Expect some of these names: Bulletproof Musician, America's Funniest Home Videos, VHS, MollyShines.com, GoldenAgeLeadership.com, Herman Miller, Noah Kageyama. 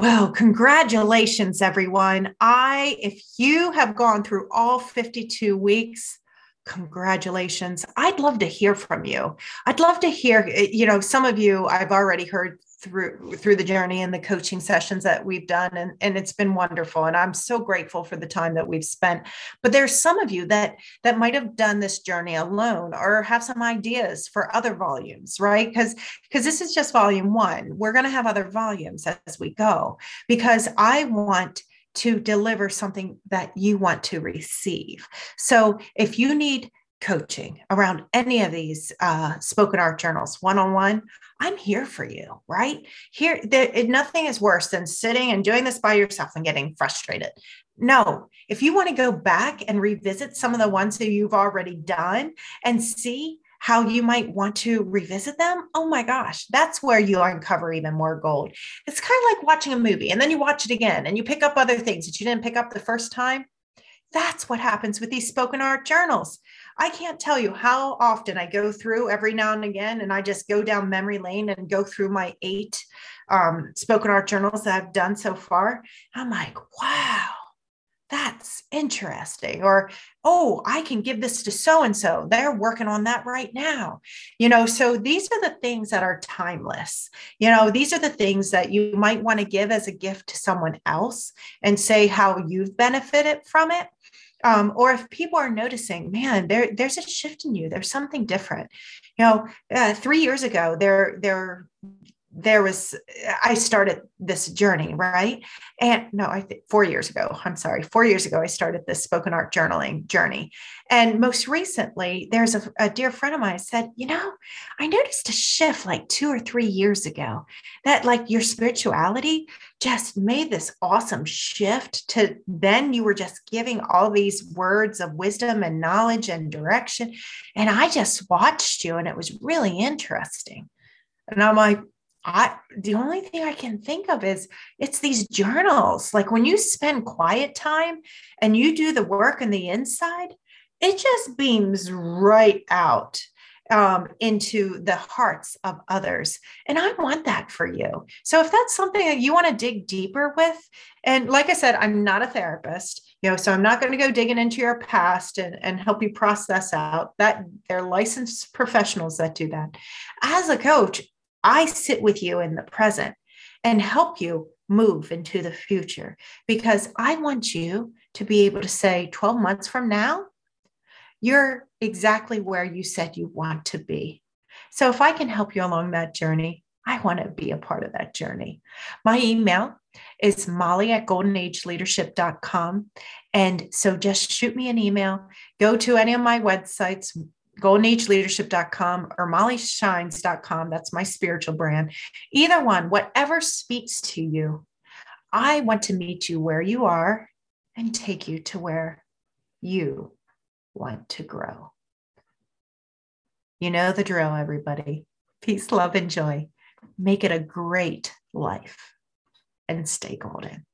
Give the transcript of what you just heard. Well, congratulations, everyone. If you have gone through all 52 weeks, congratulations. I'd love to hear from you. I'd love to hear, some of you I've already heard through the journey and the coaching sessions that we've done. And it's been wonderful. And I'm so grateful for the time that we've spent. But there's some of you that might have done this journey alone or have some ideas for other volumes, right? Because this is just volume one. We're going to have other volumes as we go, because I want to deliver something that you want to receive. So if you need coaching around any of these spoken art journals, one-on-one, I'm here for you, right? Nothing is worse than sitting and doing this by yourself and getting frustrated. No, if you want to go back and revisit some of the ones that you've already done and see how you might want to revisit them. Oh my gosh, that's where you uncover even more gold. It's kind of like watching a movie, and then you watch it again and you pick up other things that you didn't pick up the first time. That's what happens with these spoken art journals. I can't tell you how often I go through every now and again, and I just go down memory lane and go through my 8 spoken art journals that I've done so far. I'm like, wow, that's interesting. Or, oh, I can give this to so-and-so. They're working on that right now. So these are the things that are timeless. These are the things that you might want to give as a gift to someone else and say how you've benefited from it. Or if people are noticing, man, there's a shift in you. There's something different. 3 years ago, I started this journey, right? And no, I think 4 years ago, I'm sorry, 4 years ago, I started this spoken art journaling journey. And most recently, there's a dear friend of mine said, I noticed a shift like 2 or 3 years ago that like your spirituality just made this awesome shift to then you were just giving all these words of wisdom and knowledge and direction. And I just watched you and it was really interesting. And I'm like, the only thing I can think of is it's these journals. Like when you spend quiet time and you do the work on the inside, it just beams right out into the hearts of others. And I want that for you. So if that's something that you want to dig deeper with, and like I said, I'm not a therapist, so I'm not going to go digging into your past and help you process out that. They're licensed professionals that do that. As a coach, I sit with you in the present and help you move into the future, because I want you to be able to say 12 months from now, you're exactly where you said you want to be. So if I can help you along that journey, I want to be a part of that journey. My email is Molly@GoldenAgeLeadership.com. And so just shoot me an email, go to any of my websites, GoldenAgeLeadership.com or MollyShines.com. That's my spiritual brand. Either one, whatever speaks to you. I want to meet you where you are and take you to where you want to grow. You know the drill, everybody. Peace, love, and joy. Make it a great life and stay golden.